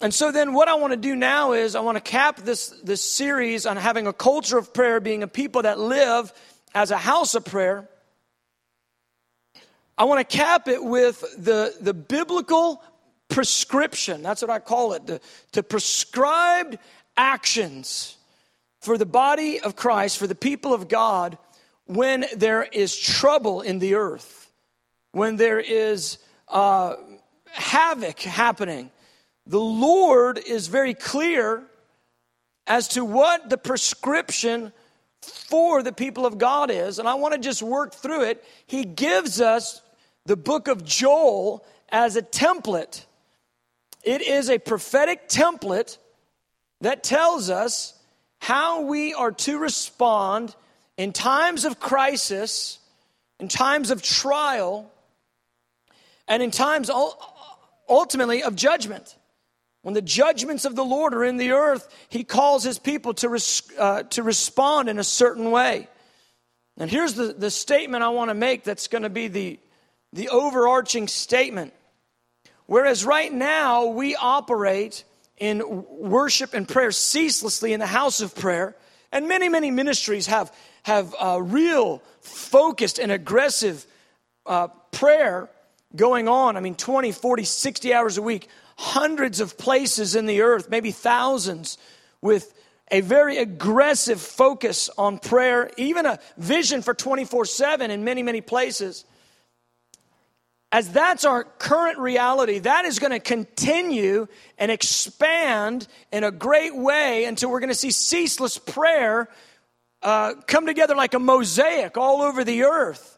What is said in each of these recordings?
And so then what I want to do now is I want to cap this series on having a culture of prayer, being a people that live as a house of prayer. I want to cap it with the biblical prescription. That's what I call it, the prescribed actions for the body of Christ, for the people of God, when there is trouble in the earth, when there is havoc happening. The Lord is very clear as to what the prescription for the people of God is. And I want to just work through it. He gives us the book of Joel as a template. It is a prophetic template that tells us how we are to respond in times of crisis, in times of trial, and in times ultimately of judgment. When the judgments of the Lord are in the earth, he calls his people to respond in a certain way. And here's the statement I want to make that's going to be the overarching statement. Whereas right now we operate in worship and prayer ceaselessly in the house of prayer, and many, many ministries have real focused and aggressive prayer going on. I mean, 20, 40, 60 hours a week. Hundreds of places in the earth, maybe thousands, with a very aggressive focus on prayer, even a vision for 24/7 in many, many places. As that's our current reality, that is going to continue and expand in a great way until we're going to see ceaseless prayer come together like a mosaic all over the earth.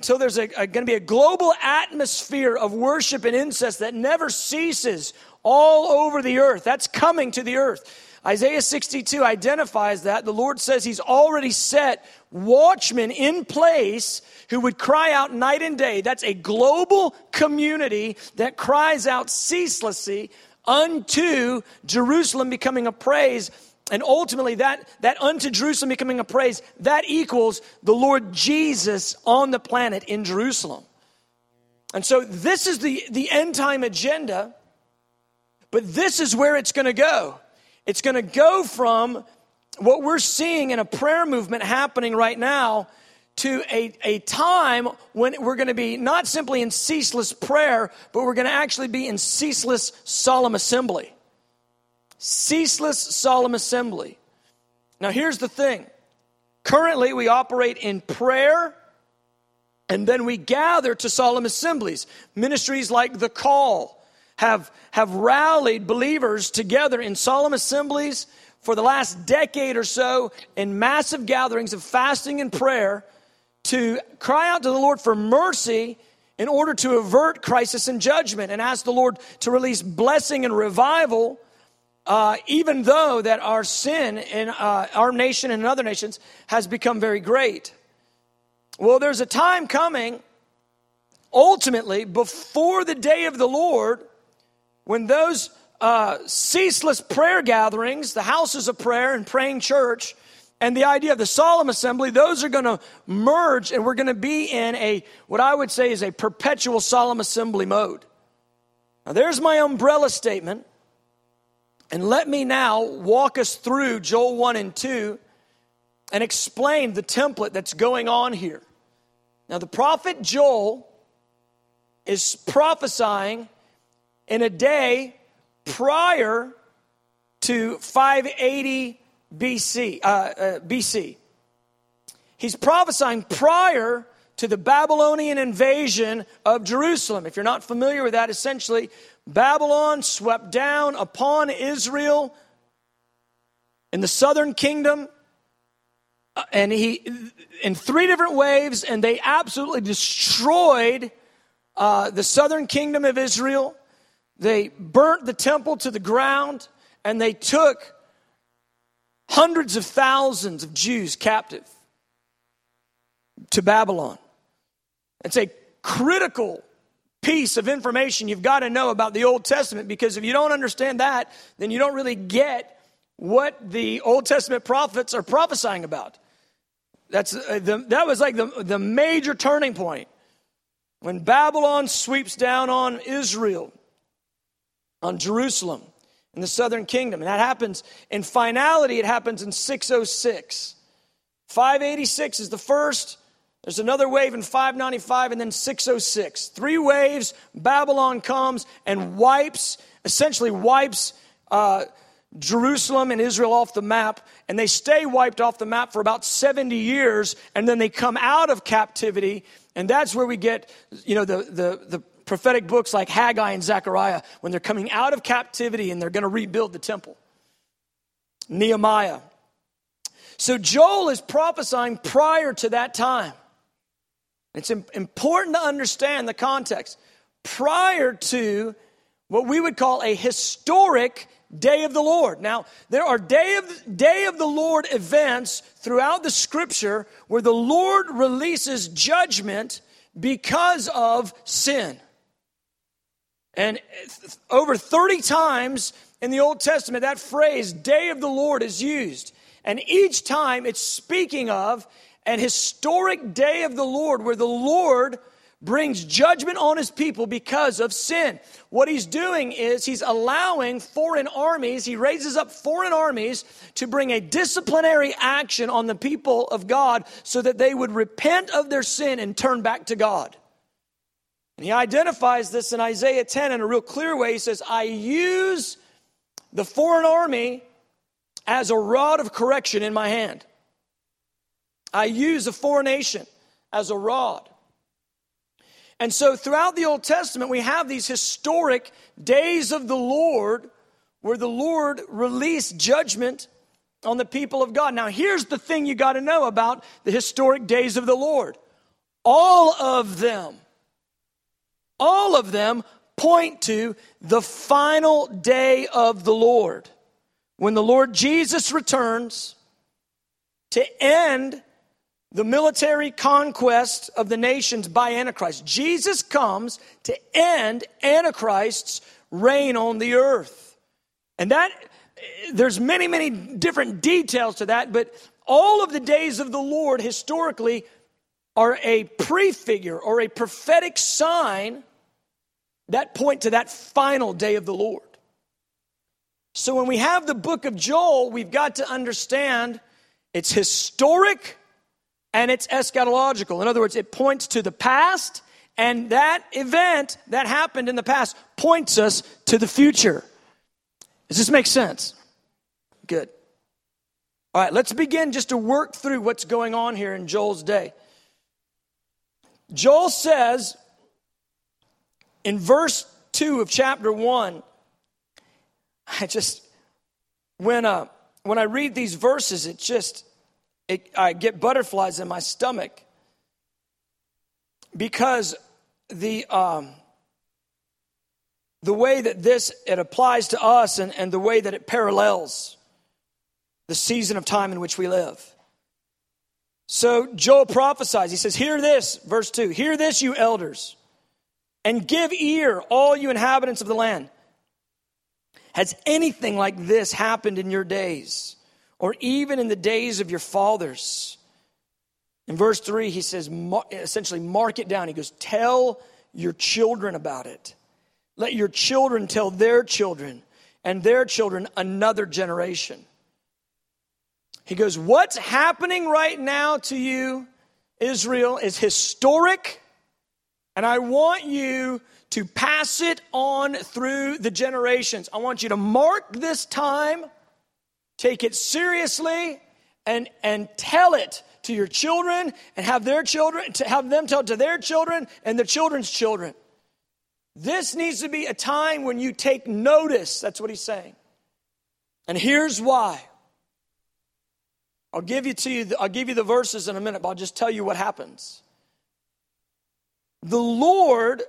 So there's going to be a global atmosphere of worship and incense that never ceases all over the earth. That's coming to the earth. Isaiah 62 identifies that. The Lord says he's already set watchmen in place who would cry out night and day. That's a global community that cries out ceaselessly unto Jerusalem becoming a praise. And ultimately, that unto Jerusalem becoming a praise, that equals the Lord Jesus on the planet in Jerusalem. And so this is the end time agenda, but this is where it's going to go. It's going to go from what we're seeing in a prayer movement happening right now to a time when we're going to be not simply in ceaseless prayer, but we're going to actually be in ceaseless solemn assembly. Ceaseless solemn assembly. Now here's the thing. Currently we operate in prayer and then we gather to solemn assemblies. Ministries like The Call have rallied believers together in solemn assemblies for the last decade or so in massive gatherings of fasting and prayer to cry out to the Lord for mercy in order to avert crisis and judgment and ask the Lord to release blessing and revival. Even though that our sin in our nation and in other nations has become very great. Well, there's a time coming, ultimately, before the day of the Lord, when those ceaseless prayer gatherings, the houses of prayer and praying church, and the idea of the solemn assembly, those are going to merge, and we're going to be in what I would say is a perpetual solemn assembly mode. Now, there's my umbrella statement. And let me now walk us through Joel 1 and 2 and explain the template that's going on here. Now, the prophet Joel is prophesying in a day prior to 580 BC. He's prophesying prior to the Babylonian invasion of Jerusalem. If you're not familiar with that, essentially, Babylon swept down upon Israel in the southern kingdom, and he in three different waves, and they absolutely destroyed the southern kingdom of Israel. They burnt the temple to the ground, and they took hundreds of thousands of Jews captive to Babylon. It's a critical piece of information you've got to know about the Old Testament, because if you don't understand that, then you don't really get what the Old Testament prophets are prophesying about. That was like the major turning point when Babylon sweeps down on Israel, on Jerusalem. in the southern kingdom. And that happens in finality. It happens in 606. 586 is the first. There's another wave in 595 and then 606. Three waves, Babylon comes and essentially wipes Jerusalem and Israel off the map. And they stay wiped off the map for about 70 years. And then they come out of captivity. And that's where we get, the prophetic books like Haggai and Zechariah, when they're coming out of captivity and they're going to rebuild the temple. Nehemiah. So Joel is prophesying prior to that time. It's important to understand the context. Prior to what we would call a historic day of the Lord. Now, there are day of the Lord events throughout the scripture where the Lord releases judgment because of sin. And over 30 times in the Old Testament, that phrase, day of the Lord, is used. And each time it's speaking of an historic day of the Lord where the Lord brings judgment on his people because of sin. What he's doing is he's allowing foreign armies, he raises up foreign armies to bring a disciplinary action on the people of God so that they would repent of their sin and turn back to God. And he identifies this in Isaiah 10 in a real clear way. He says, I use the foreign army as a rod of correction in my hand. I use a foreign nation as a rod. And so throughout the Old Testament, we have these historic days of the Lord where the Lord released judgment on the people of God. Now, here's the thing you got to know about the historic days of the Lord. All of them point to the final day of the Lord, when the Lord Jesus returns to end the military conquest of the nations by Antichrist. Jesus comes to end Antichrist's reign on the earth. And that, there's many, many different details to that, but all of the days of the Lord historically are a prefigure or a prophetic sign that point to that final day of the Lord. So when we have the book of Joel, we've got to understand it's historic and it's eschatological. In other words, it points to the past, and that event that happened in the past points us to the future. Does this make sense? Good. All right, let's begin just to work through what's going on here in Joel's day. Joel says in verse 2 of chapter 1, when I read these verses, I get butterflies in my stomach because the way that it applies to us and the way that it parallels the season of time in which we live. So Joel prophesies. He says, hear this, verse 2, hear this, you elders, and give ear, all you inhabitants of the land. Has anything like this happened in your days, or even in the days of your fathers? In verse 3, he says, essentially, mark it down. He goes, tell your children about it. Let your children tell their children, and their children another generation. He goes, what's happening right now to you, Israel, is historic, and I want you to pass it on through the generations. I want you to mark this time, take it seriously, and tell it to your children, and have their children, to have them tell it to their children and their children's children. This needs to be a time when you take notice. That's what he's saying. And here's why. I'll give you the verses in a minute, but I'll just tell you what happens. The Lord,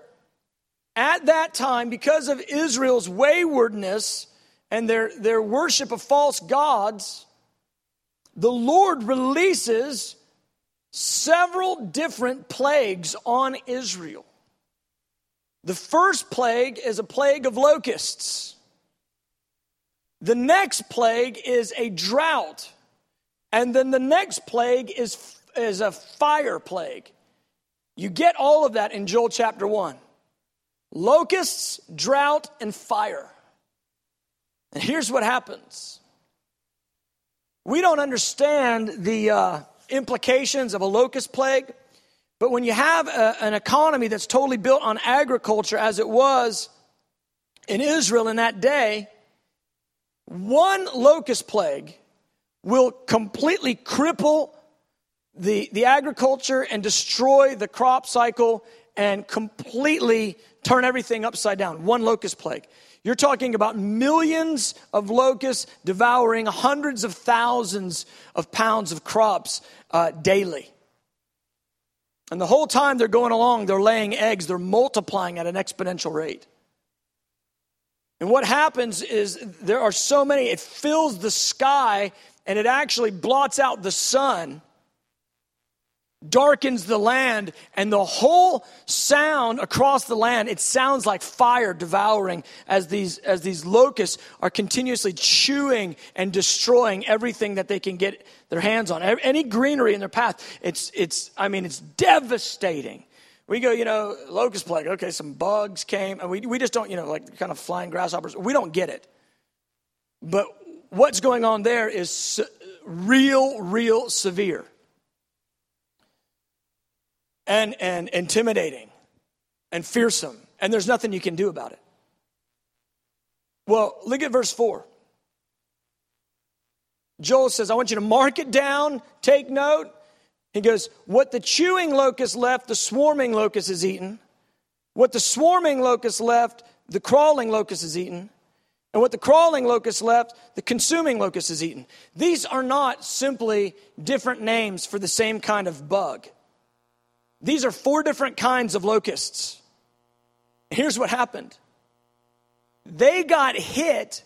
at that time, because of Israel's waywardness and their worship of false gods, the Lord releases several different plagues on Israel. The first plague is a plague of locusts. The next plague is a drought. And then the next plague is a fire plague. You get all of that in Joel chapter 1. Locusts, drought, and fire. And here's what happens. We don't understand the implications of a locust plague, but when you have an economy that's totally built on agriculture, as it was in Israel in that day, one locust plague will completely cripple the agriculture and destroy the crop cycle and completely turn everything upside down. One locust plague. You're talking about millions of locusts devouring hundreds of thousands of pounds of crops daily. And the whole time they're going along, they're laying eggs. They're multiplying at an exponential rate. And what happens is there are so many, it fills the sky and it actually blots out the sun, darkens the land, and the whole sound across the land, it sounds like fire devouring as these locusts are continuously chewing and destroying everything that they can get their hands on. Any greenery in their path, it's devastating. We go, locust plague, okay, some bugs came, and we just don't, like kind of flying grasshoppers. We don't get it. But what's going on there is real severe. And intimidating and fearsome. And there's nothing you can do about it. Well, look at verse 4. Joel says, I want you to mark it down, take note. He goes, what the chewing locust left, the swarming locust is eaten. What the swarming locust left, the crawling locust is eaten. And what the crawling locust left, the consuming locust is eaten. These are not simply different names for the same kind of bug. These are four different kinds of locusts. Here's what happened. They got hit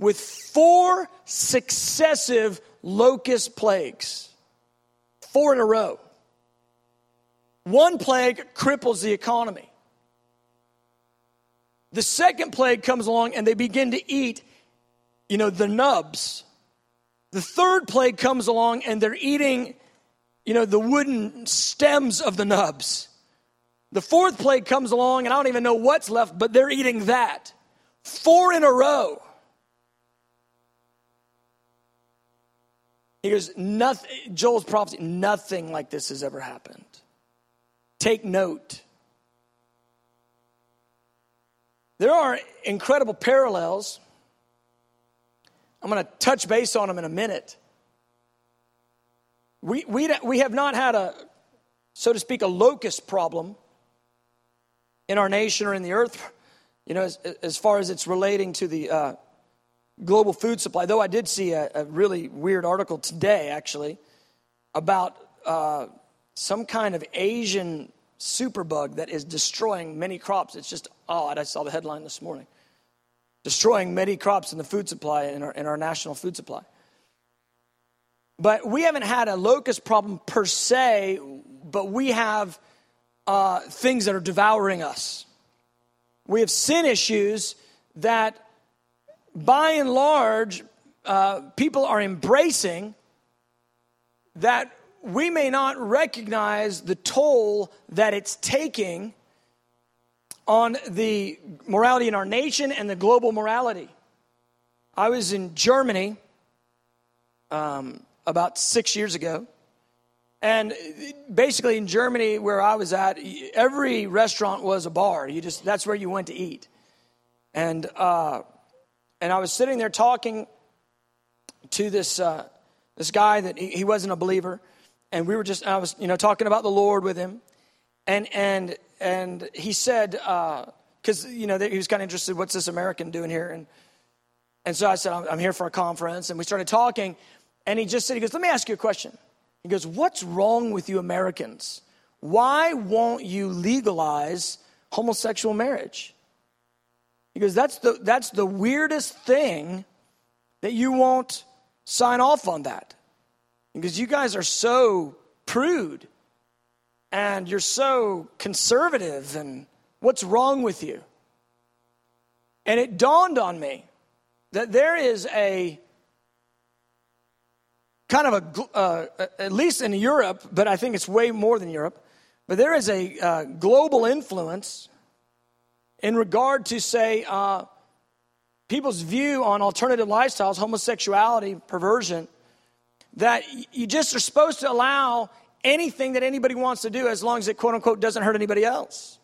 with four successive locust plagues. Four in a row. One plague cripples the economy. The second plague comes along and they begin to eat, the nubs. The third plague comes along and they're eating the wooden stems of the nubs. The fourth plague comes along, and I don't even know what's left, but they're eating that. Four in a row. He goes, nothing. Joel's prophecy, nothing like this has ever happened. Take note. There are incredible parallels. I'm going to touch base on them in a minute. We have not had so to speak, a locust problem in our nation or in the earth, as far as it's relating to the global food supply. Though I did see a really weird article today, actually, about some kind of Asian superbug that is destroying many crops. It's just odd. I saw the headline this morning. Destroying many crops in the food supply, in our national food supply. But we haven't had a locust problem per se, but we have things that are devouring us. We have sin issues that, by and large, people are embracing that we may not recognize the toll that it's taking on the morality in our nation and the global morality. I was in Germany about 6 years ago. And basically in Germany, where I was at, every restaurant was a bar. That's where you went to eat. And I was sitting there talking to this guy that he wasn't a believer. And we were I was talking about the Lord with him. And he said, cause he was kind of interested, what's this American doing here? And so I said, I'm here for a conference. And we started talking. And he just said, he goes, let me ask you a question. He goes, what's wrong with you Americans? Why won't you legalize homosexual marriage? He goes, that's the weirdest thing that you won't sign off on that. Because you guys are so prude and you're so conservative, and what's wrong with you? And it dawned on me that there is a kind of a, at least in Europe, but I think it's way more than Europe, but there is a global influence in regard to, say, people's view on alternative lifestyles, homosexuality, perversion, that you just are supposed to allow anything that anybody wants to do as long as it, quote unquote, doesn't hurt anybody else.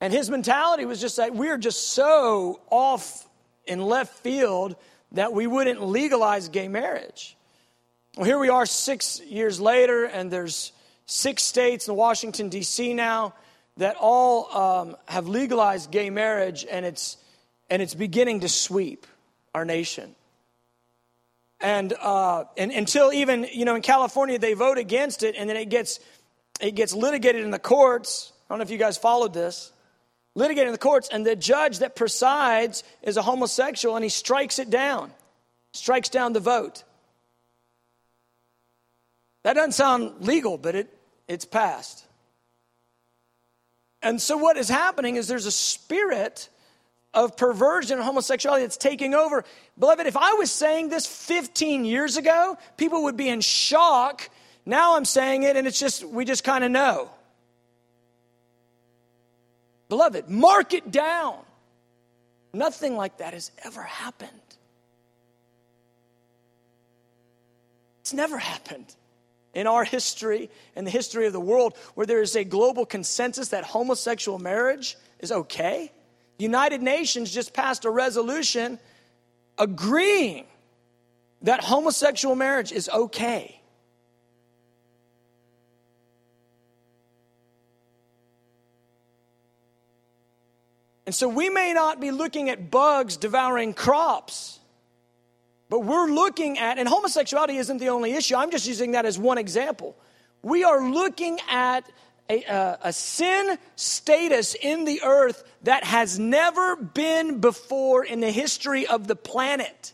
And his mentality was just that we're just so off in left field that we wouldn't legalize gay marriage. Well, here we are 6 years later, and there's 6 states in Washington, D.C. now that all have legalized gay marriage, and it's beginning to sweep our nation. And until even, you know, in California, they vote against it, and then it gets litigated in the courts. I don't know if you guys followed this. Litigated in the courts, and the judge that presides is a homosexual, and he strikes it down, strikes down the vote. That doesn't sound legal, but it's passed. And so what is happening is there's a spirit of perversion and homosexuality that's taking over. Beloved, if I was saying this 15 years ago, people would be in shock. Now I'm saying it, and it's just, we just kind of know. Beloved, mark it down. Nothing like that has ever happened. It's never happened in our history and the history of the world where there is a global consensus that homosexual marriage is okay. The United Nations just passed a resolution agreeing that homosexual marriage is okay. And so we may not be looking at bugs devouring crops, but we're looking at, and homosexuality isn't the only issue. I'm just using that as one example. We are looking at a sin status in the earth that has never been before in the history of the planet.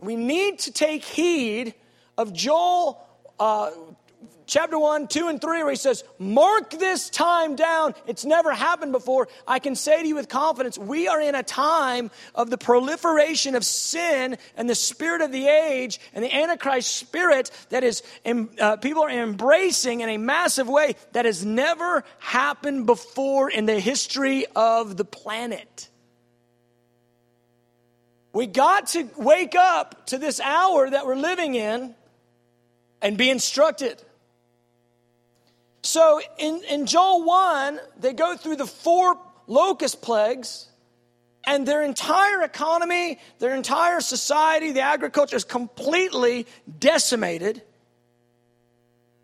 We need to take heed of Joel Chapter 1, 2, and 3, where he says, mark this time down. It's never happened before. I can say to you with confidence, we are in a time of the proliferation of sin and the spirit of the age and the Antichrist spirit that is people are embracing in a massive way that has never happened before in the history of the planet. We got to wake up to this hour that we're living in and be instructed. So in Joel 1, they go through the 4 locust plagues, and their entire economy, their entire society, the agriculture is completely decimated.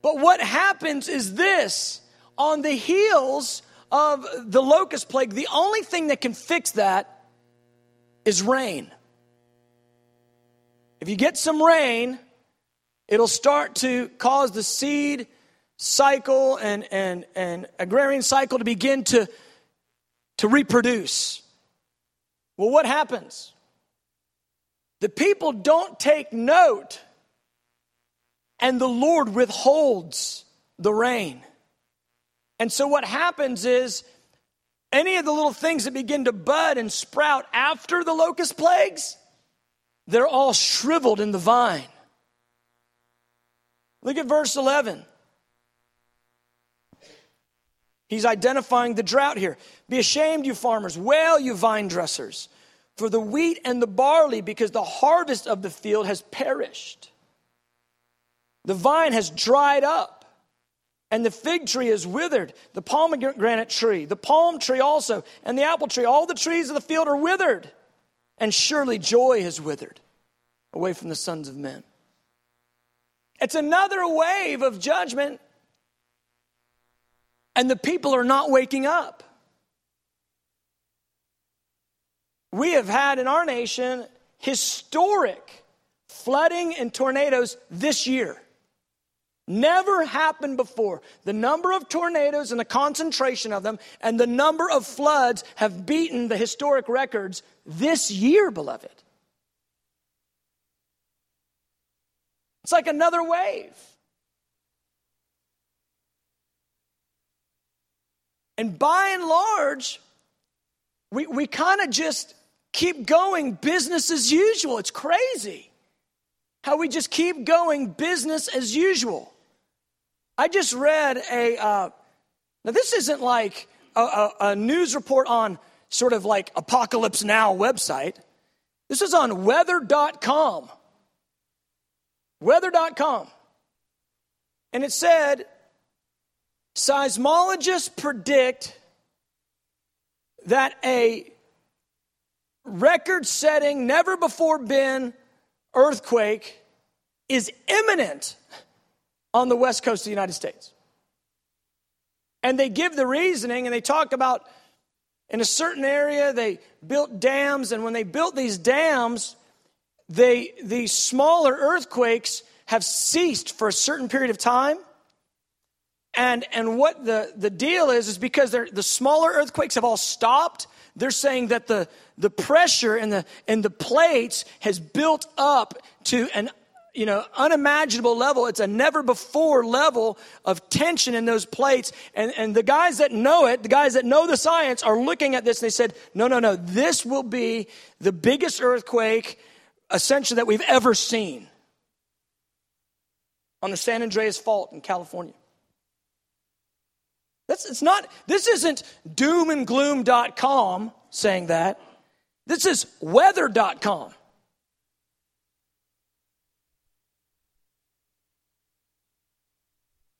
But what happens is this: on the heels of the locust plague, the only thing that can fix that is rain. If you get some rain, it'll start to cause the seed cycle and agrarian cycle to begin to reproduce. Well, what happens? The people don't take note, and the Lord withholds the rain. And so what happens is any of the little things that begin to bud and sprout after the locust plagues, they're all shriveled in the vine. Look at verse 11. He's identifying the drought here. Be ashamed, you farmers. Wail, you vine dressers, for the wheat and the barley, because the harvest of the field has perished. The vine has dried up, and the fig tree is withered, the pomegranate tree, the palm tree also, and the apple tree. All the trees of the field are withered, and surely joy has withered away from the sons of men. It's another wave of judgment. And the people are not waking up. We have had in our nation historic flooding and tornadoes this year. Never happened before. The number of tornadoes and the concentration of them and the number of floods have beaten the historic records this year, beloved. It's like another wave. And by and large, we kind of just keep going business as usual. It's crazy how we just keep going business as usual. I just read now this isn't like a news report on sort of like Apocalypse Now website. This is on weather.com. Weather.com. And it said, seismologists predict that a record-setting, never-before-been earthquake is imminent on the west coast of the United States. And they give the reasoning, and they talk about in a certain area they built dams, and when they built these dams, these smaller earthquakes have ceased for a certain period of time. And what the deal is because the smaller earthquakes have all stopped. They're saying that the pressure in the plates has built up to an unimaginable level. It's a never before level of tension in those plates. And the guys that know it, the guys that know the science are looking at this and they said, no, this will be the biggest earthquake essentially that we've ever seen on the San Andreas Fault in California. This isn't doomandgloom.com saying that. This is weather.com.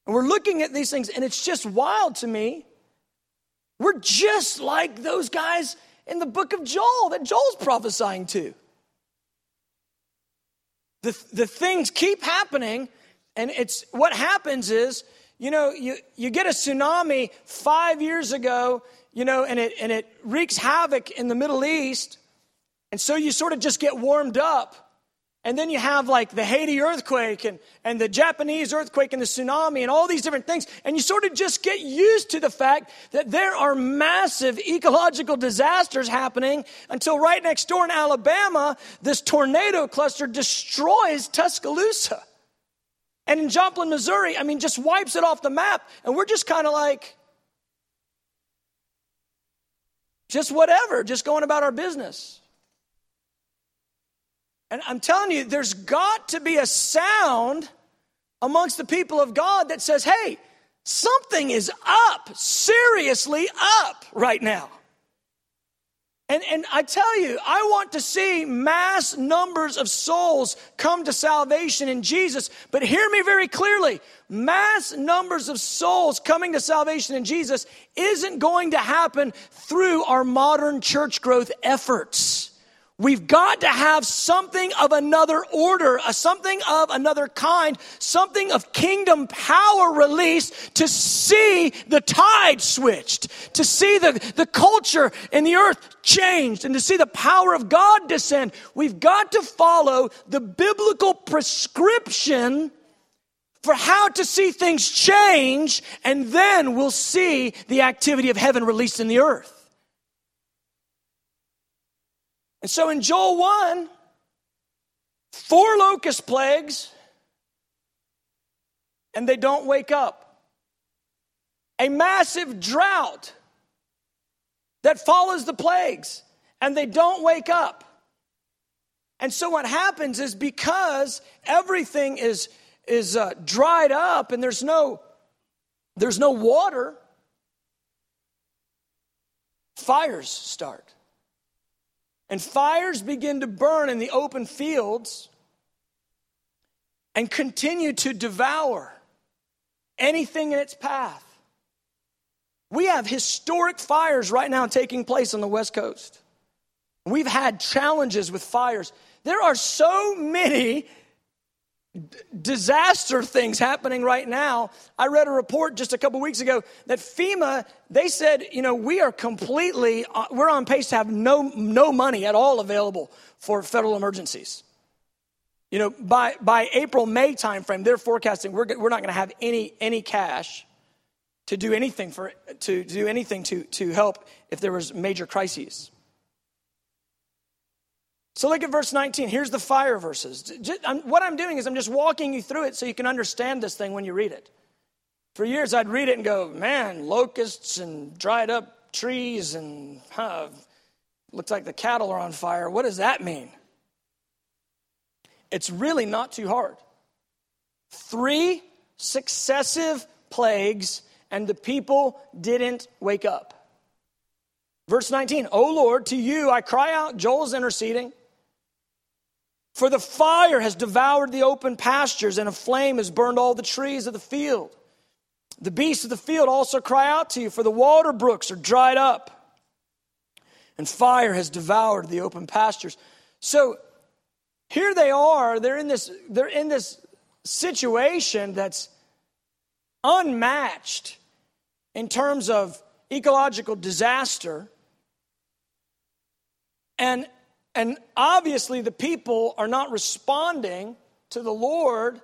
And we're looking at these things, and it's just wild to me. We're just like those guys in the book of Joel that Joel's prophesying to. The things keep happening, and it's what happens is, you get a tsunami 5 years ago, and it wreaks havoc in the Middle East. And so you sort of just get warmed up. And then you have like the Haiti earthquake and the Japanese earthquake and the tsunami and all these different things. And you sort of just get used to the fact that there are massive ecological disasters happening until right next door in Alabama, this tornado cluster destroys Tuscaloosa. And in Joplin, Missouri, just wipes it off the map. And we're just kind of like, just whatever, just going about our business. And I'm telling you, there's got to be a sound amongst the people of God that says, hey, something is up, seriously up right now. And I tell you, I want to see mass numbers of souls come to salvation in Jesus. But hear me very clearly. Mass numbers of souls coming to salvation in Jesus isn't going to happen through our modern church growth efforts. We've got to have something of another order, something of another kind, something of kingdom power released to see the tide switched, to see the culture in the earth changed, and to see the power of God descend. We've got to follow the biblical prescription for how to see things change, and then we'll see the activity of heaven released in the earth. And so in Joel 1, 4 locust plagues, and they don't wake up. A massive drought that follows the plagues, and they don't wake up. And so what happens is because everything is dried up and there's no water, fires start. And fires begin to burn in the open fields and continue to devour anything in its path. We have historic fires right now taking place on the West Coast. We've had challenges with fires. There are so many disaster things happening right now. I read a report just a couple weeks ago that FEMA, they said, we are completely, we're on pace to have no money at all available for federal emergencies. By April, May timeframe, they're forecasting we're not going to have any cash to do anything to help if there was major crises. So look at verse 19. Here's the fire verses. What I'm doing is I'm just walking you through it so you can understand this thing when you read it. For years, I'd read it and go, man, locusts and dried up trees and looks like the cattle are on fire. What does that mean? It's really not too hard. 3 successive plagues and the people didn't wake up. Verse 19, O Lord, to you I cry out. Joel's interceding. For the fire has devoured the open pastures, and a flame has burned all the trees of the field. The beasts of the field also cry out to you, for the water brooks are dried up, and fire has devoured the open pastures. So here they are, they're in this situation that's unmatched in terms of ecological disaster. And obviously the people are not responding to the Lord,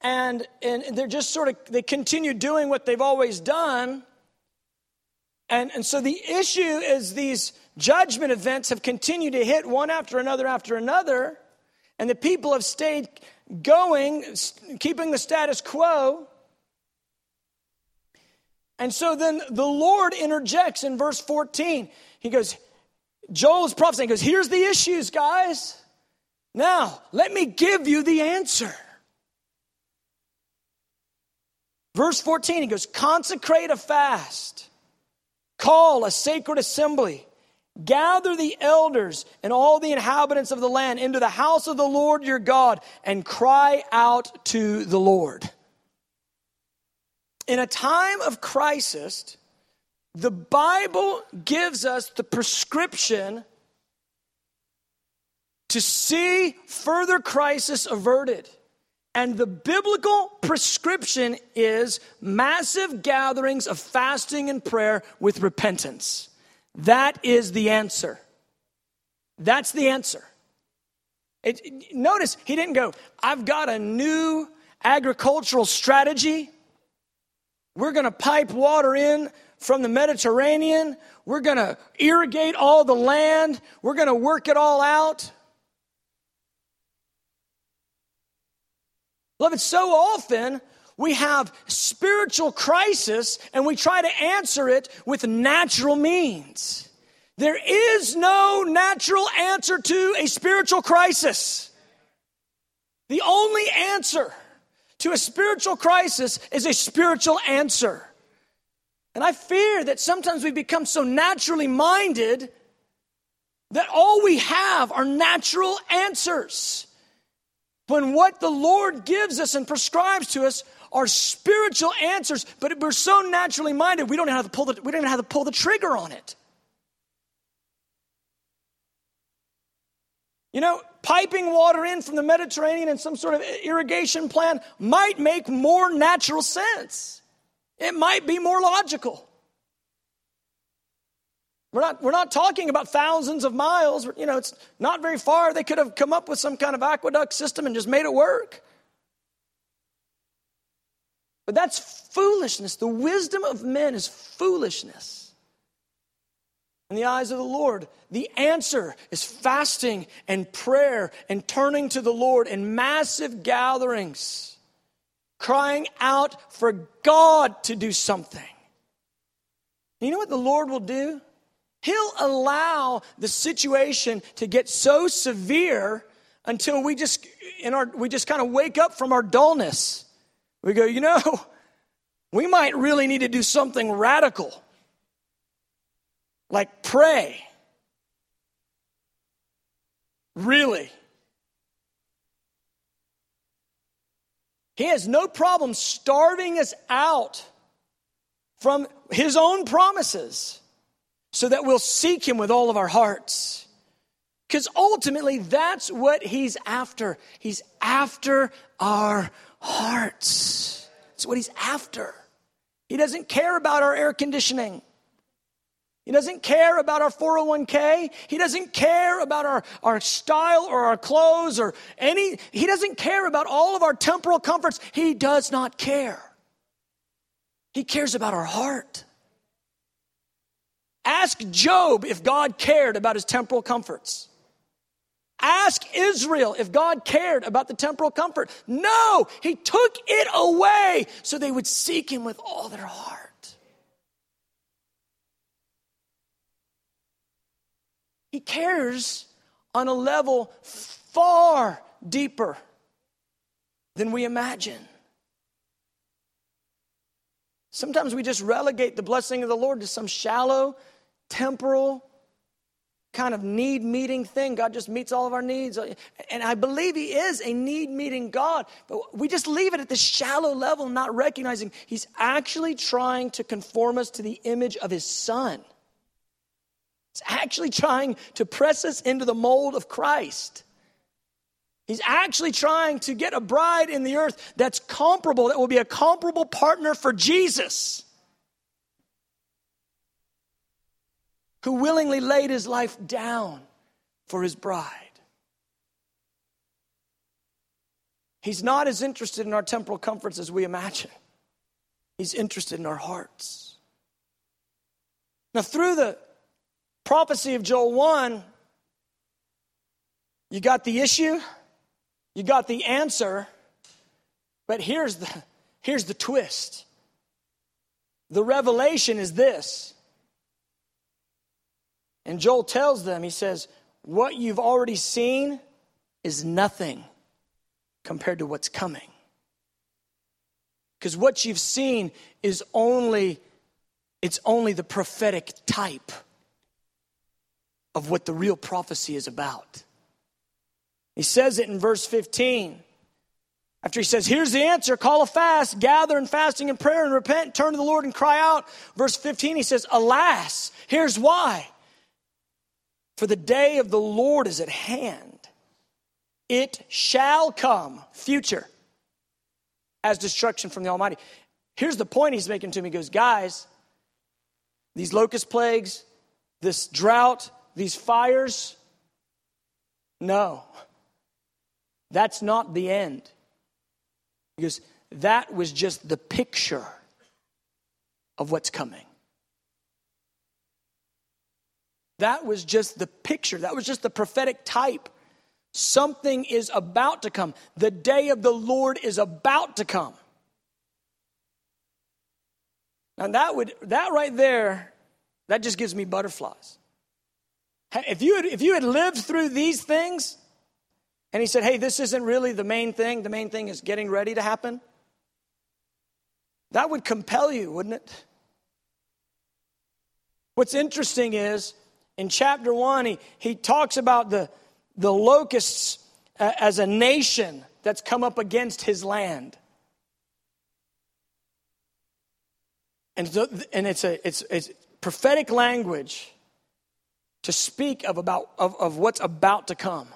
and they're just sort of, they continue doing what they've always done. And so the issue is these judgment events have continued to hit one after another, and the people have stayed going, keeping the status quo. And so then the Lord interjects in verse 14. He goes, Joel's prophesying, he goes, here's the issues, guys. Now, let me give you the answer. Verse 14, he goes, consecrate a fast, call a sacred assembly, gather the elders and all the inhabitants of the land into the house of the Lord your God, and cry out to the Lord. In a time of crisis, the Bible gives us the prescription to see further crisis averted. And the biblical prescription is massive gatherings of fasting and prayer with repentance. That is the answer. That's the answer. Notice he didn't go, I've got a new agricultural strategy. We're going to pipe water in from the Mediterranean. We're going to irrigate all the land. We're going to work it all out. Beloved, so often we have spiritual crisis and we try to answer it with natural means. There is no natural answer to a spiritual crisis. The only answer to a spiritual crisis is a spiritual answer. And I fear that sometimes we become so naturally minded that all we have are natural answers, when what the Lord gives us and prescribes to us are spiritual answers. But we're so naturally minded, we don't even have to pull the trigger on it. You know, piping water in from the Mediterranean and some sort of irrigation plan might make more natural sense. It might be more logical. We're not talking about thousands of miles. You know, it's not very far. They could have come up with some kind of aqueduct system and just made it work. But that's foolishness. The wisdom of men is foolishness in the eyes of the Lord. The answer is fasting and prayer and turning to the Lord in massive gatherings, crying out for God to do something. You know what the Lord will do? He'll allow the situation to get so severe until we just kind of wake up from our dullness. We go, you know, we might really need to do something radical. Like pray. Really. He has no problem starving us out from his own promises so that we'll seek him with all of our hearts. Because ultimately that's what he's after. He's after our hearts. That's what he's after. He doesn't care about our air conditioning. He doesn't care about our 401k. He doesn't care about our style or our clothes or any. He doesn't care about all of our temporal comforts. He does not care. He cares about our heart. Ask Job if God cared about his temporal comforts. Ask Israel if God cared about the temporal comfort. No, he took it away so they would seek him with all their heart. He cares on a level far deeper than we imagine. Sometimes we just relegate the blessing of the Lord to some shallow, temporal kind of need-meeting thing. God just meets all of our needs. And I believe he is a need-meeting God. But we just leave it at this shallow level, not recognizing he's actually trying to conform us to the image of his son. He's actually trying to press us into the mold of Christ. He's actually trying to get a bride in the earth that's comparable, that will be a comparable partner for Jesus, who willingly laid his life down for his bride. He's not as interested in our temporal comforts as we imagine. He's interested in our hearts. Now, through the prophecy of Joel 1, you got the issue, you got the answer, but here's the twist. The revelation is this. And Joel tells them, he says, what you've already seen is nothing compared to what's coming. Because what you've seen is only the prophetic type of what the real prophecy is about. He says it in verse 15. After he says, here's the answer, call a fast, gather in fasting and prayer and repent, turn to the Lord and cry out. Verse 15, he says, alas, here's why. For the day of the Lord is at hand. It shall come, future, as destruction from the Almighty. Here's the point he's making to me. He goes, guys, these locust plagues, this drought, these fires, no, that's not the end. He goes, that was just the picture of what's coming. That was just the picture. That was just the prophetic type. Something is about to come. The day of the Lord is about to come. And that right there, that just gives me butterflies. If you had lived through these things, and he said, hey, this isn't really the main thing. The main thing is getting ready to happen. That would compel you, wouldn't it? What's interesting is, in chapter 1, he talks about the locusts as a nation that's come up against his land. And it's prophetic language to speak of what's about to come.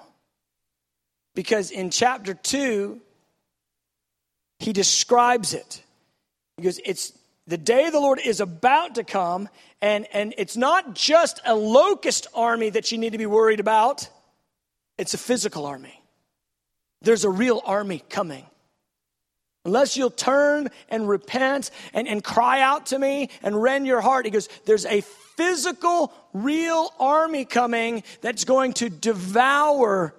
Because in chapter 2, he describes it. He goes, it's the day of the Lord is about to come, and it's not just a locust army that you need to be worried about. It's a physical army. There's a real army coming. Unless you'll turn and repent and cry out to me and rend your heart. He goes, there's a physical, real army coming that's going to devour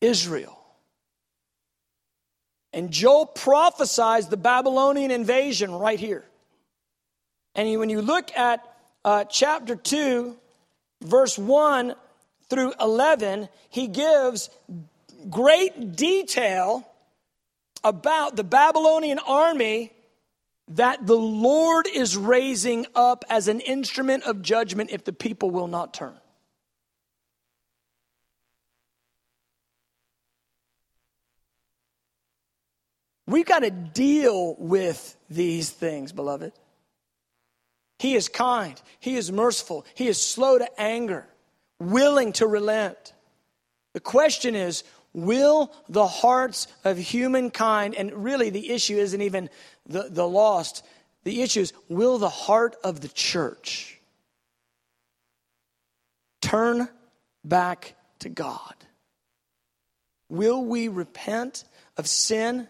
Israel. And Joel prophesies the Babylonian invasion right here. And when you look at chapter 2, verse 1 through 11, he gives great detail about the Babylonian army that the Lord is raising up as an instrument of judgment if the people will not turn. We've got to deal with these things, beloved. He is kind. He is merciful. He is slow to anger, willing to relent. The question is, will the hearts of humankind, and really the issue isn't even the lost. The issue is, will the heart of the church turn back to God? Will we repent of sin?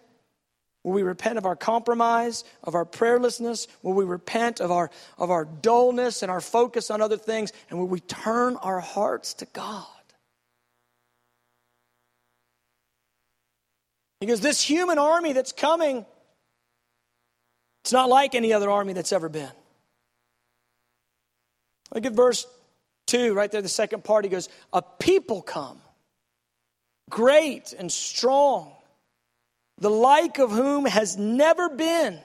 Will we repent of our compromise, of our prayerlessness? Will we repent of our dullness and our focus on other things? And will we turn our hearts to God? Because this human army that's coming, it's not like any other army that's ever been. Look at verse 2 right there, the second part. He goes, a people come, great and strong, the like of whom has never been,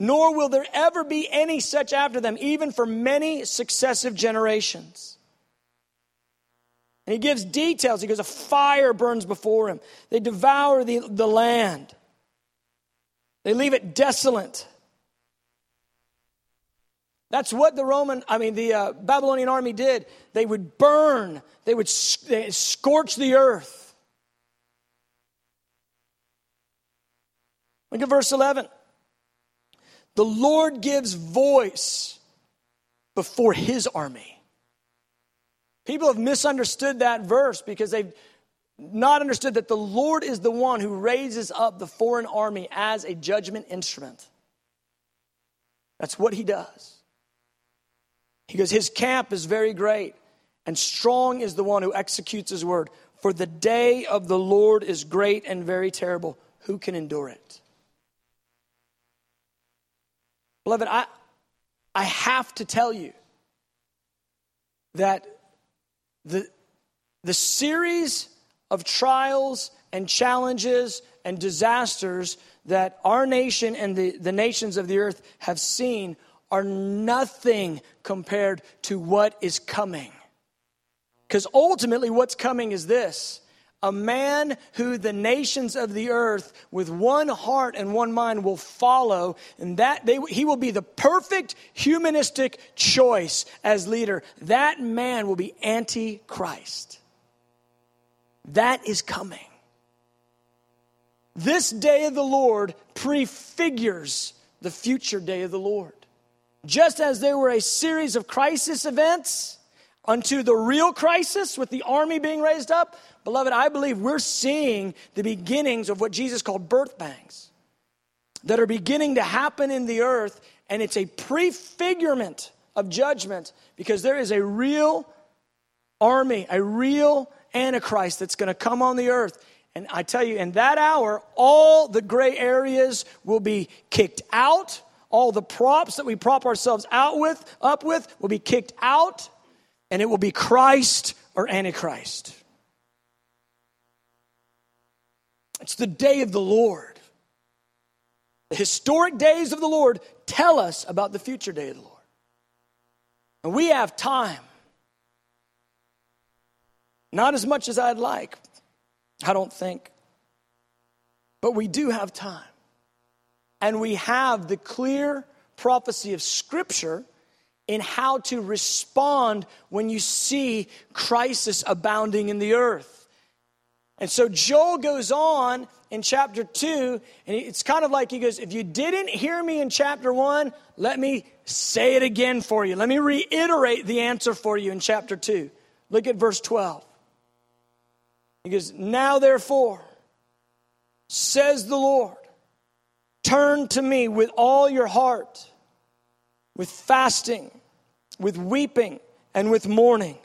nor will there ever be any such after them, even for many successive generations. And he gives details. He goes, a fire burns before him. They devour the land. They leave it desolate. That's what the Babylonian army did. They would burn. They would scorch the earth. Look at verse 11. The Lord gives voice before his army. People have misunderstood that verse because they've not understood that the Lord is the one who raises up the foreign army as a judgment instrument. That's what he does. He goes, his camp is very great, and strong is the one who executes his word. For the day of the Lord is great and very terrible. Who can endure it? Beloved, I have to tell you that the series of trials and challenges and disasters that our nation and the nations of the earth have seen are nothing compared to what is coming. Because ultimately what's coming is this: a man who the nations of the earth with one heart and one mind will follow, and that he will be the perfect humanistic choice as leader. That man will be Antichrist. That is coming. This day of the Lord prefigures the future day of the Lord. Just as there were a series of crisis events unto the real crisis with the army being raised up, beloved, I believe we're seeing the beginnings of what Jesus called birth pangs that are beginning to happen in the earth, and it's a prefigurement of judgment because there is a real army, a real Antichrist that's going to come on the earth. And I tell you, in that hour, all the gray areas will be kicked out. All the props that we prop ourselves up with, will be kicked out, and it will be Christ or Antichrist. It's the day of the Lord. The historic days of the Lord tell us about the future day of the Lord. And we have time. Not as much as I'd like, I don't think. But we do have time. And we have the clear prophecy of Scripture in how to respond when you see crisis abounding in the earth. And so Joel goes on in chapter 2, and it's kind of like he goes, if you didn't hear me in chapter 1, let me say it again for you. Let me reiterate the answer for you in chapter 2. Look at verse 12. He goes, now therefore, says the Lord, turn to me with all your heart, with fasting, with weeping, and with mourning.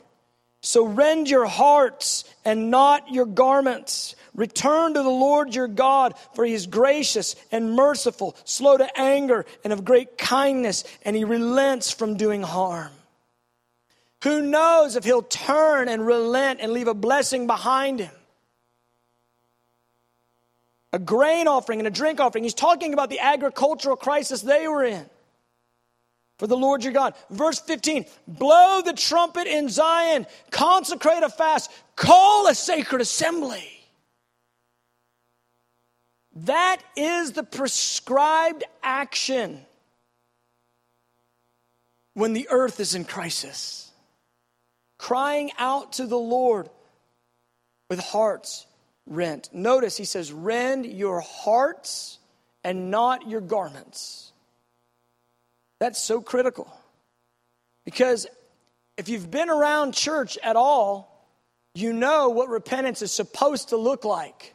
So rend your hearts and not your garments. Return to the Lord your God, for he is gracious and merciful, slow to anger and of great kindness, and he relents from doing harm. Who knows if he'll turn and relent and leave a blessing behind him? A grain offering and a drink offering. He's talking about the agricultural crisis they were in. For the Lord your God. Verse 15. Blow the trumpet in Zion. Consecrate a fast. Call a sacred assembly. That is the prescribed action when the earth is in crisis. Crying out to the Lord with hearts rent. Notice he says, rend your hearts and not your garments. That's so critical. Because if you've been around church at all, you know what repentance is supposed to look like.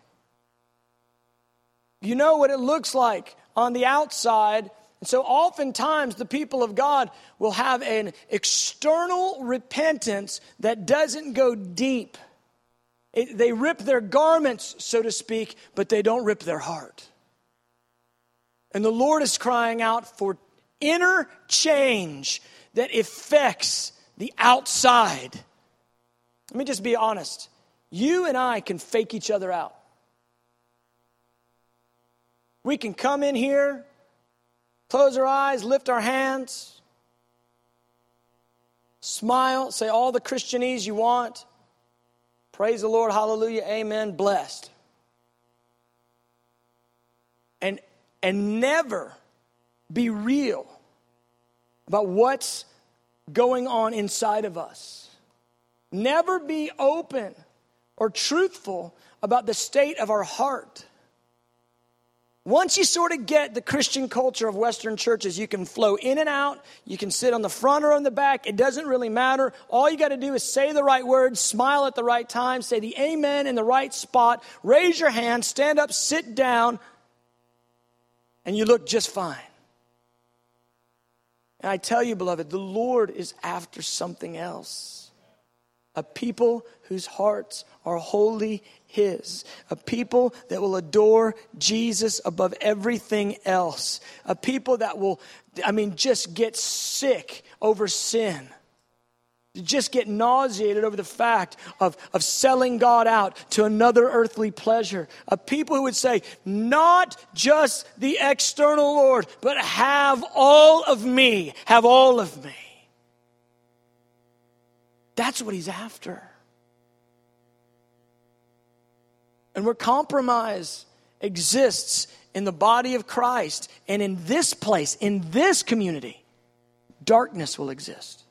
You know what it looks like on the outside. And so oftentimes the people of God will have an external repentance that doesn't go deep. They rip their garments, so to speak, but they don't rip their heart. And the Lord is crying out for inner change that affects the outside. Let me just be honest. You and I can fake each other out. We can come in here Close our eyes, lift our hands, smile, say all the Christianese you want. Praise the Lord, hallelujah, amen, blessed. And never be real about what's going on inside of us. Never be open or truthful about the state of our heart. Once you sort of get the Christian culture of Western churches, you can flow in and out. You can sit on the front or on the back. It doesn't really matter. All you got to do is say the right words, smile at the right time, say the amen in the right spot, raise your hand, stand up, sit down, and you look just fine. And I tell you, beloved, the Lord is after something else. A people whose hearts are wholly His. A people that will adore Jesus above everything else. A people that will, just get sick over sin. Just get nauseated over the fact of selling God out to another earthly pleasure. A people who would say, not just the external Lord, but have all of me. Have all of me. That's what He's after. And where compromise exists in the body of Christ and in this place, in this community, darkness will exist.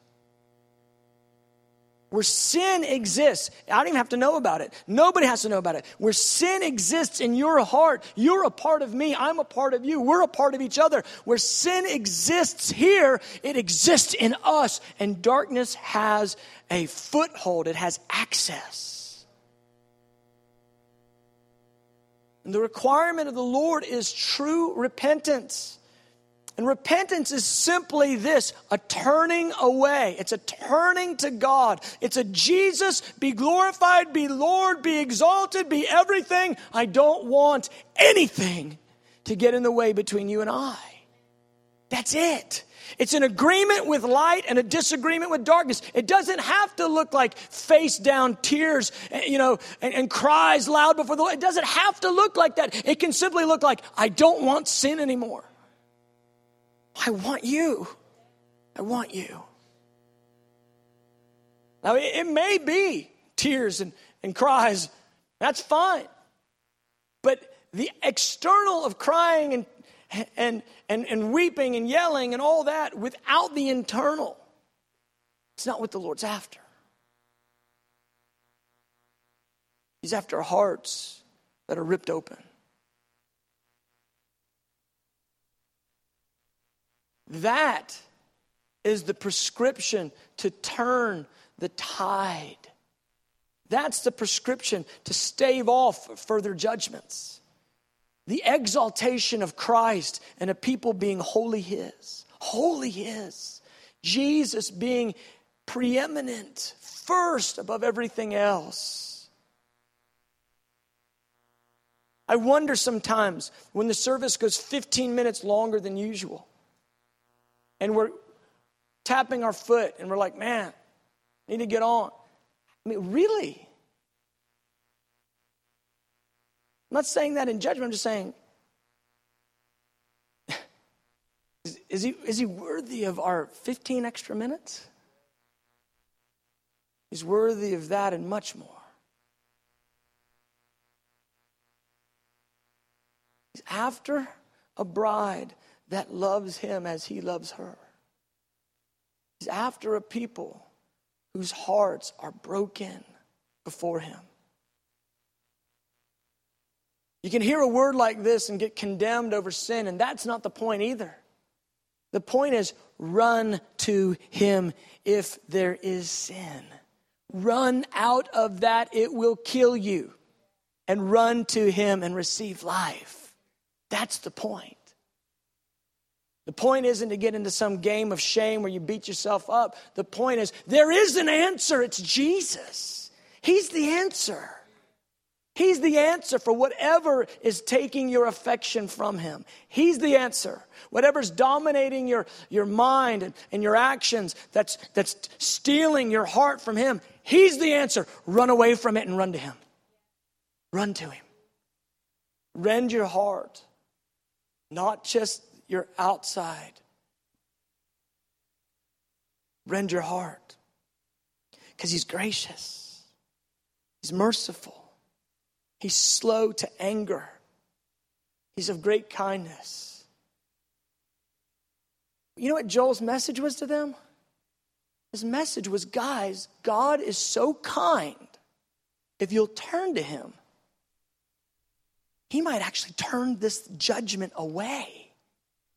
Where sin exists, I don't even have to know about it. Nobody has to know about it. Where sin exists in your heart, you're a part of me, I'm a part of you, we're a part of each other. Where sin exists here, it exists in us, and darkness has a foothold, it has access. And the requirement of the Lord is true repentance. And repentance is simply this, a turning away. It's a turning to God. It's a Jesus, be glorified, be Lord, be exalted, be everything. I don't want anything to get in the way between you and I. That's it. It's an agreement with light and a disagreement with darkness. It doesn't have to look like face down tears, and cries loud before the Lord. It doesn't have to look like that. It can simply look like, I don't want sin anymore. I want you. I want you. Now, it may be tears and cries. That's fine. But the external of crying and weeping and yelling and all that without the internal, it's not what the Lord's after. He's after hearts that are ripped open. That is the prescription to turn the tide. That's the prescription to stave off further judgments. The exaltation of Christ and a people being wholly His. Wholly His. Jesus being preeminent, first above everything else. I wonder sometimes when the service goes 15 minutes longer than usual. And we're tapping our foot and we're like, man, I need to get on. Really? I'm not saying that in judgment. I'm just saying, is he worthy of our 15 extra minutes? He's worthy of that and much more. He's after a bride that loves Him as He loves her. He's after a people whose hearts are broken before Him. You can hear a word like this and get condemned over sin, and that's not the point either. The point is, run to Him if there is sin. Run out of that, it will kill you. And run to Him and receive life. That's the point. The point isn't to get into some game of shame where you beat yourself up. The point is, there is an answer. It's Jesus. He's the answer. He's the answer for whatever is taking your affection from Him. He's the answer. Whatever's dominating your mind and your actions, that's stealing your heart from Him, He's the answer. Run away from it and run to Him. Run to Him. Rend your heart. Not just You're outside. Rend your heart. Because he's gracious. He's merciful. He's slow to anger. He's of great kindness. You know what Joel's message was to them? His message was, guys, God is so kind. If you'll turn to him, he might actually turn this judgment away.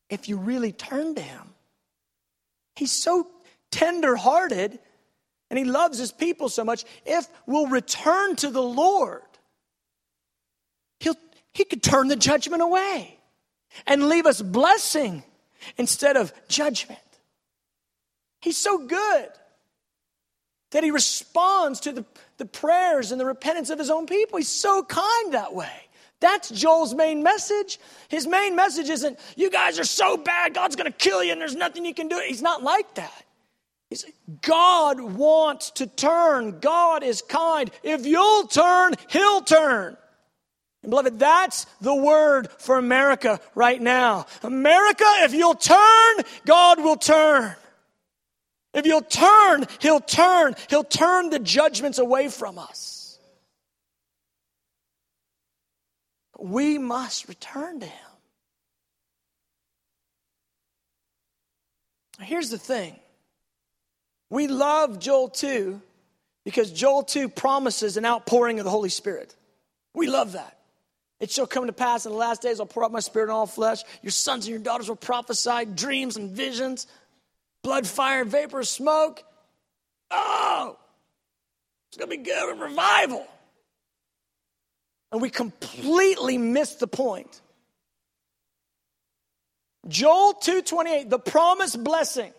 If you really turn to him. He's so tender-hearted and he loves his people so much. If we'll return to the Lord, he could turn the judgment away and leave us blessing instead of judgment. He's so good that he responds to the prayers and the repentance of his own people. He's so kind that way. That's Joel's main message. His main message isn't, you guys are so bad, God's going to kill you and there's nothing you can do. He's not like that. He's like, God wants to turn. God is kind. If you'll turn, he'll turn. And beloved, that's the word for America right now. America, if you'll turn, God will turn. If you'll turn, he'll turn. He'll turn the judgments away from us. We must return to him. Here's the thing. We love Joel 2 because Joel 2 promises an outpouring of the Holy Spirit. We love that. It shall come to pass in the last days I'll pour out my spirit on all flesh. Your sons and your daughters will prophesy dreams and visions. Blood, fire, vapor, smoke. Oh, it's going to be good with revival. And we completely missed the point. Joel 2:28, the promised blessing.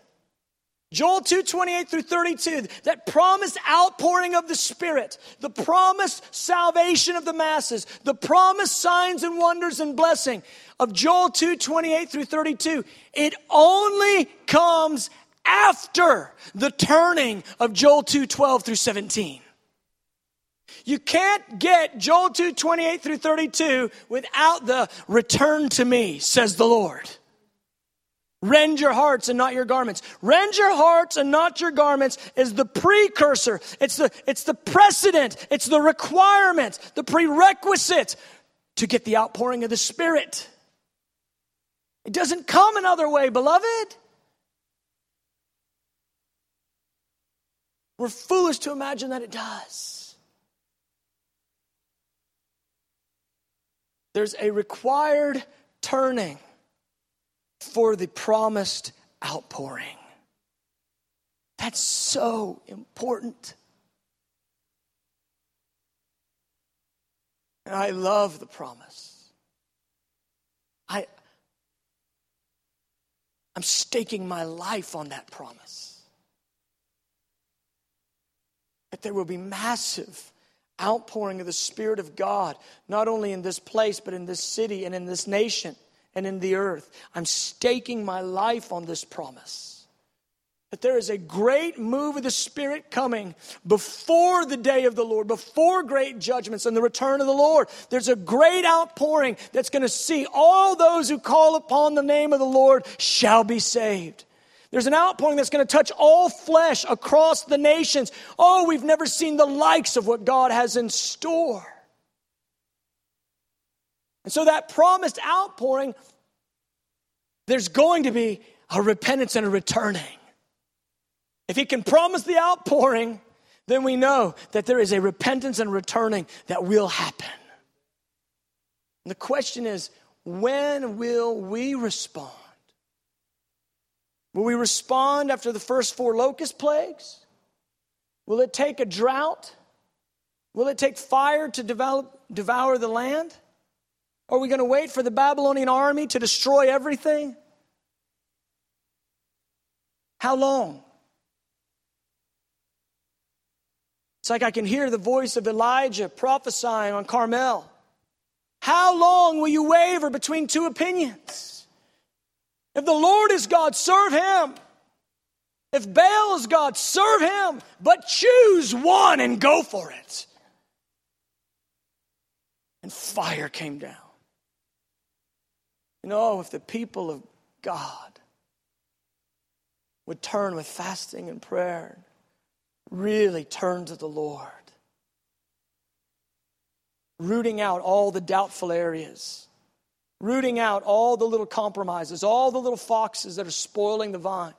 Joel 2:28 through 32, that promised outpouring of the Spirit, the promised salvation of the masses, the promised signs and wonders and blessing of Joel 2:28 through 32, it only comes after the turning of Joel 2:12 through 17. You can't get Joel 2:28 through 32 without the return to me, says the Lord. Rend your hearts and not your garments. Rend your hearts and not your garments is the precursor. It's the precedent. It's the requirement, the prerequisite to get the outpouring of the Spirit. It doesn't come another way, beloved. We're foolish to imagine that it does. There's a required turning for the promised outpouring. That's so important. And I love the promise. I'm staking my life on that promise. That there will be massive outpouring of the Spirit of God, not only in this place, but in this city and in this nation. And in the earth, I'm staking my life on this promise. That there is a great move of the Spirit coming before the day of the Lord, before great judgments and the return of the Lord. There's a great outpouring that's going to see all those who call upon the name of the Lord shall be saved. There's an outpouring that's going to touch all flesh across the nations. Oh, we've never seen the likes of what God has in store. And so that promised outpouring, there's going to be a repentance and a returning. If he can promise the outpouring, then we know that there is a repentance and returning that will happen. And the question is, when will we respond? Will we respond after the first 4 locust plagues? Will it take a drought? Will it take fire to devour the land? Are we going to wait for the Babylonian army to destroy everything? How long? It's like I can hear the voice of Elijah prophesying on Carmel. How long will you waver between two opinions? If the Lord is God, serve him. If Baal is God, serve him. But choose one and go for it. And fire came down. And oh, if the people of God would turn with fasting and prayer, really turn to the Lord, rooting out all the doubtful areas, rooting out all the little compromises, all the little foxes that are spoiling the vine,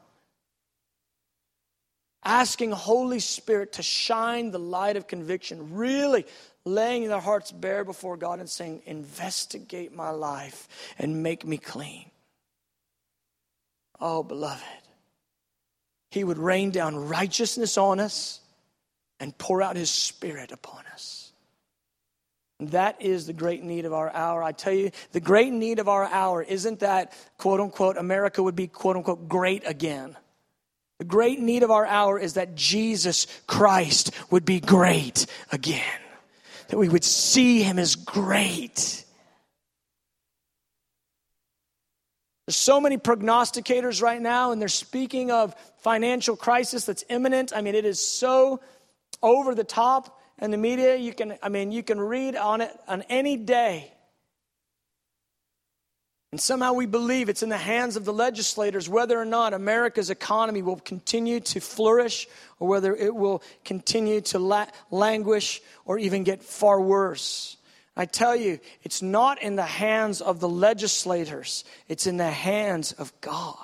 asking Holy Spirit to shine the light of conviction, really laying their hearts bare before God and saying, investigate my life and make me clean. Oh, beloved, he would rain down righteousness on us and pour out his Spirit upon us. And that is the great need of our hour. I tell you, the great need of our hour isn't that, quote unquote, America would be, quote unquote, great again. The great need of our hour is that Jesus Christ would be great again. That we would see him as great. There's so many prognosticators right now, and they're speaking of financial crisis that's imminent. I mean, it is so over the top in the media. You can read on it on any day. And somehow we believe it's in the hands of the legislators whether or not America's economy will continue to flourish or whether it will continue to languish or even get far worse. I tell you, it's not in the hands of the legislators. It's in the hands of God.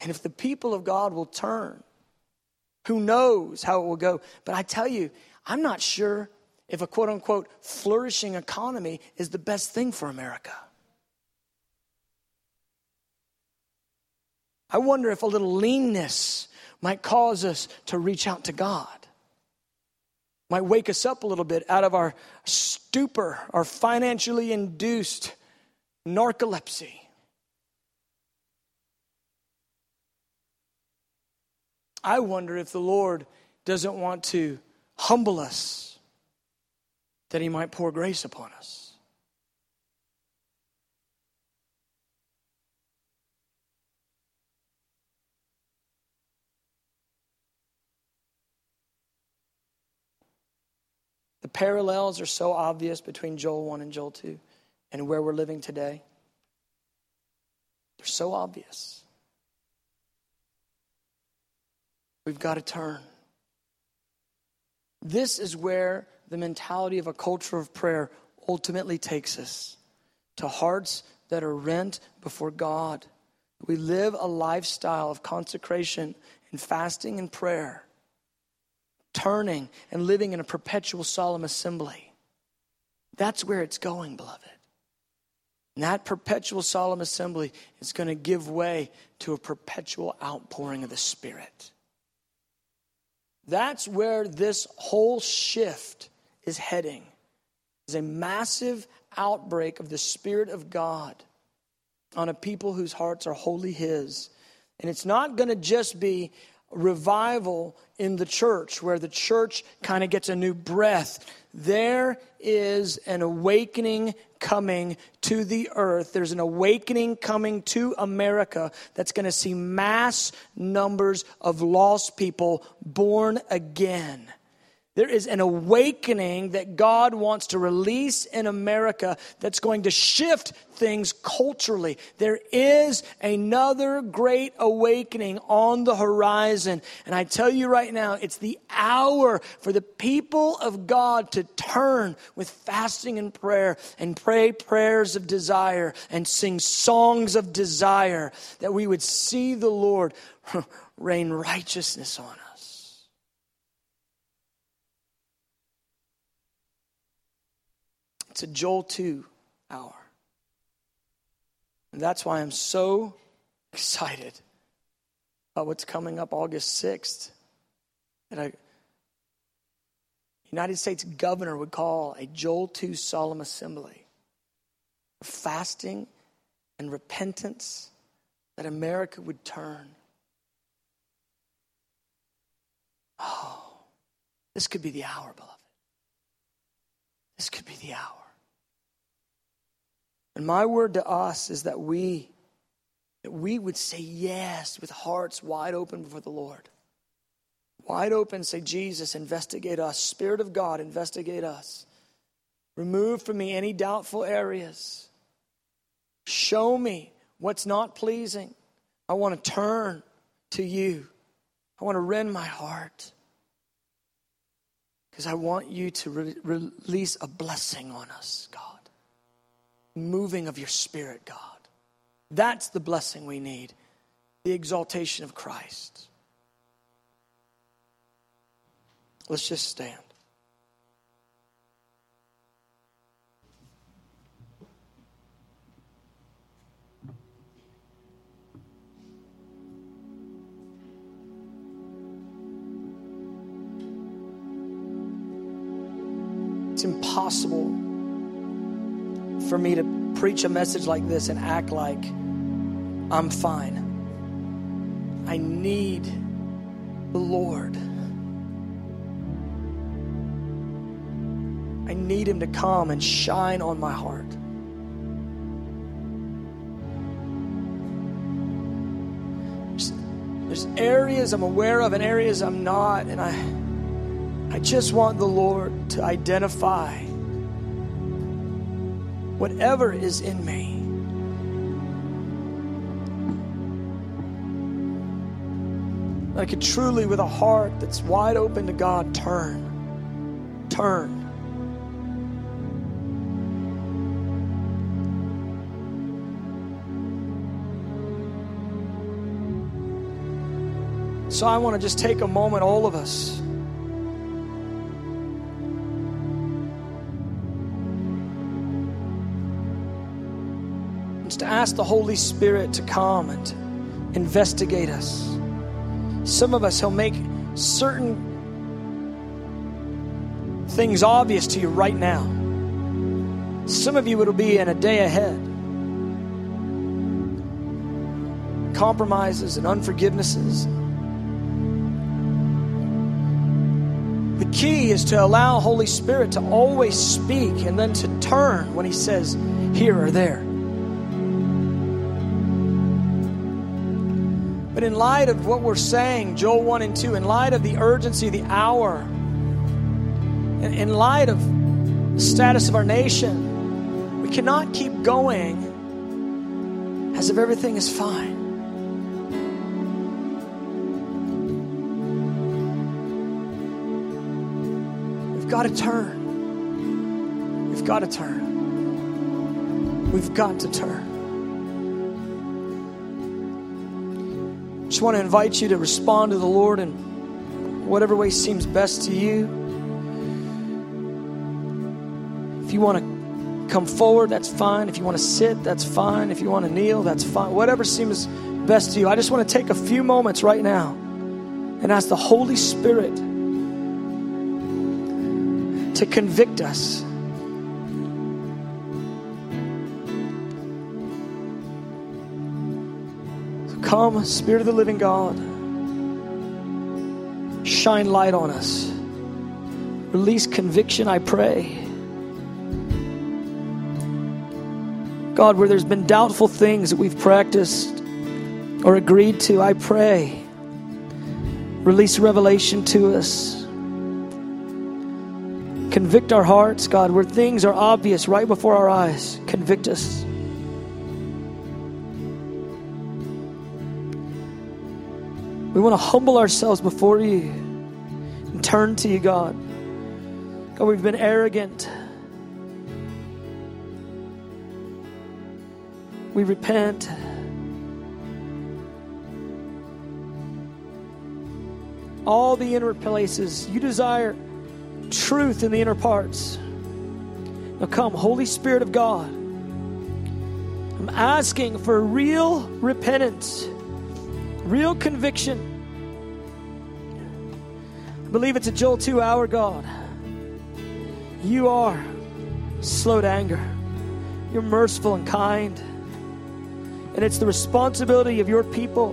And if the people of God will turn, who knows how it will go. But I tell you, I'm not sure if a quote-unquote flourishing economy is the best thing for America. I wonder if a little leanness might cause us to reach out to God. Might wake us up a little bit out of our stupor, our financially induced narcolepsy. I wonder if the Lord doesn't want to humble us that he might pour grace upon us. The parallels are so obvious between Joel 1 and Joel 2 and where we're living today. They're so obvious. We've got to turn. This is where the mentality of a culture of prayer ultimately takes us to hearts that are rent before God. We live a lifestyle of consecration and fasting and prayer, turning and living in a perpetual solemn assembly. That's where it's going, beloved. And that perpetual solemn assembly is going to give way to a perpetual outpouring of the Spirit. That's where this whole shift is heading. It's a massive outbreak of the Spirit of God on a people whose hearts are wholly his. And it's not going to just be revival in the church, where the church kind of gets a new breath. There is an awakening coming to the earth. There's an awakening coming to America that's going to see mass numbers of lost people born again. There is an awakening that God wants to release in America that's going to shift things culturally. There is another great awakening on the horizon. And I tell you right now, it's the hour for the people of God to turn with fasting and prayer and pray prayers of desire and sing songs of desire, that we would see the Lord rain righteousness on us. It's a Joel 2 hour. And that's why I'm so excited about what's coming up August 6th. That a United States governor would call a Joel 2 solemn assembly of fasting and repentance, that America would turn. Oh, this could be the hour, beloved. This could be the hour. And my word to us is that we would say yes with hearts wide open before the Lord. Wide open, say, Jesus, investigate us. Spirit of God, investigate us. Remove from me any doubtful areas. Show me what's not pleasing. I want to turn to you. I want to rend my heart because I want you to release a blessing on us, God. Moving of your Spirit, God. That's the blessing we need. The exaltation of Christ. Let's just stand. It's impossible for me to preach a message like this and act like I'm fine. I need the Lord. I need Him to come and shine on my heart. There's areas I'm aware of and areas I'm not, and I just want the Lord to identify whatever is in me. I could truly, with a heart that's wide open to God, turn. So I want to just take a moment, all of us. Just to ask the Holy Spirit to come and investigate us. Some of us, He'll make certain things obvious to you right now. Some of you, it'll be in a day ahead. Compromises and unforgivenesses. The key is to allow Holy Spirit to always speak and then to turn when He says here or there. But in light of what we're saying, Joel 1 and 2, in light of the urgency of the hour, in light of the status of our nation, we cannot keep going as if everything is fine. Got to turn. We've got to turn. We've got to turn. Just want to invite you to respond to the Lord in whatever way seems best to you. If you want to come forward, that's fine. If you want to sit, that's fine. If you want to kneel, that's fine. Whatever seems best to you. I just want to take a few moments right now and ask the Holy Spirit to convict us. So come, Spirit of the living God, shine light on us. Release conviction, I pray. God, where there's been doubtful things that we've practiced or agreed to, I pray, release revelation to us. Convict our hearts, God, where things are obvious right before our eyes. Convict us. We want to humble ourselves before you and turn to you, God. God, we've been arrogant. We repent. All the inner places you desire truth in the inner parts. Now come, Holy Spirit of God. I'm asking for real repentance, real conviction. I believe it's a Joel 2-hour, God. You are slow to anger. You're merciful and kind. And it's the responsibility of your people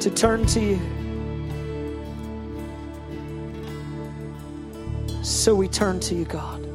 to turn to you. So we turn to you, God.